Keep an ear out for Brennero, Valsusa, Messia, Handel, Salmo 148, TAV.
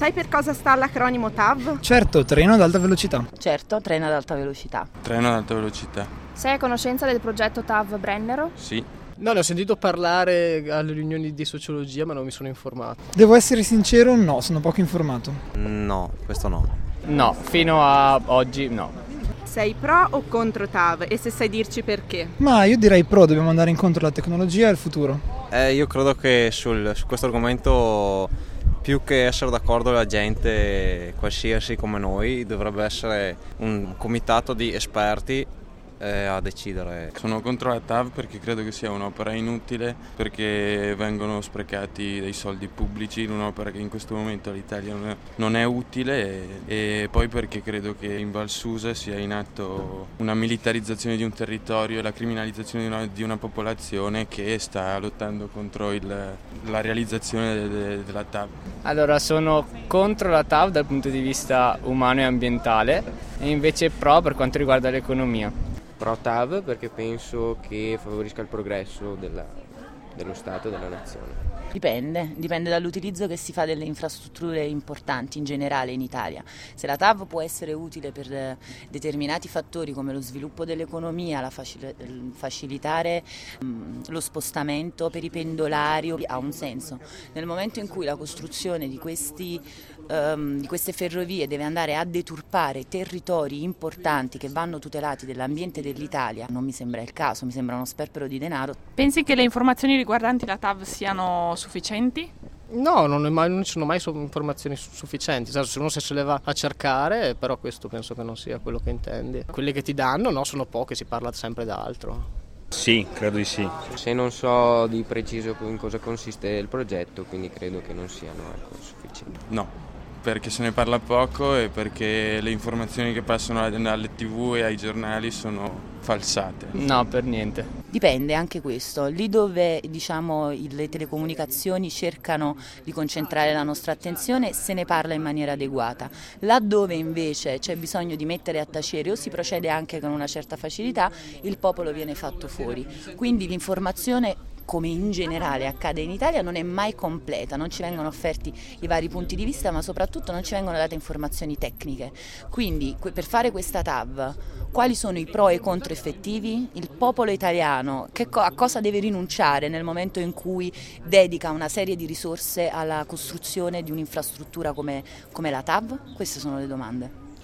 Sai per cosa sta l'acronimo TAV? Certo, treno ad alta velocità. Certo, treno ad alta velocità. Treno ad alta velocità. Sei a conoscenza del progetto TAV Brennero? Sì. No, ne ho sentito parlare alle riunioni di sociologia, ma non mi sono informato. Devo essere sincero, no, sono poco informato. No, questo no. No, fino a oggi no. Sei pro o contro TAV? E se sai dirci perché? Ma io direi pro, dobbiamo andare incontro alla tecnologia e al futuro. Io credo che su questo argomento, più che essere d'accordo la gente qualsiasi come noi, dovrebbe essere un comitato di esperti a decidere. Sono contro la TAV perché credo che sia un'opera inutile, perché vengono sprecati dei soldi pubblici in un'opera che in questo momento all'Italia non è utile, e poi perché credo che in Valsusa sia in atto una militarizzazione di un territorio e la criminalizzazione di una popolazione che sta lottando contro la realizzazione della TAV. Allora, sono contro la TAV dal punto di vista umano e ambientale, e invece pro per quanto riguarda l'economia. Pro TAV perché penso che favorisca il progresso dello Stato e della nazione. Dipende dall'utilizzo che si fa delle infrastrutture importanti in generale in Italia. Se la TAV può essere utile per determinati fattori come lo sviluppo dell'economia, facilitare lo spostamento per i pendolari, ha un senso. Nel momento in cui la costruzione di queste ferrovie deve andare a deturpare territori importanti che vanno tutelati dell'ambiente dell'Italia, non mi sembra il caso, mi sembra uno sperpero di denaro. Pensi che le informazioni riguardanti la TAV siano sufficienti? No, non ci sono mai informazioni sufficienti, se uno se le va a cercare, però questo penso che non sia quello che intendi. Quelle che ti danno no, sono poche, si parla sempre d'altro. Sì, credo di sì. Se non so di preciso in cosa consiste il progetto, quindi credo che non siano sufficienti. No, perché se ne parla poco e perché le informazioni che passano alle TV e ai giornali sono falsate. No, per niente. Dipende anche questo. Lì dove le telecomunicazioni cercano di concentrare la nostra attenzione se ne parla in maniera adeguata. Laddove invece c'è bisogno di mettere a tacere o si procede anche con una certa facilità, il popolo viene fatto fuori. Quindi l'informazione, come in generale accade in Italia, non è mai completa, non ci vengono offerti i vari punti di vista, ma soprattutto non ci vengono date informazioni tecniche. Quindi per fare questa TAV, quali sono i pro e i contro effettivi? Il popolo italiano a cosa deve rinunciare nel momento in cui dedica una serie di risorse alla costruzione di un'infrastruttura come la TAV? Queste sono le domande.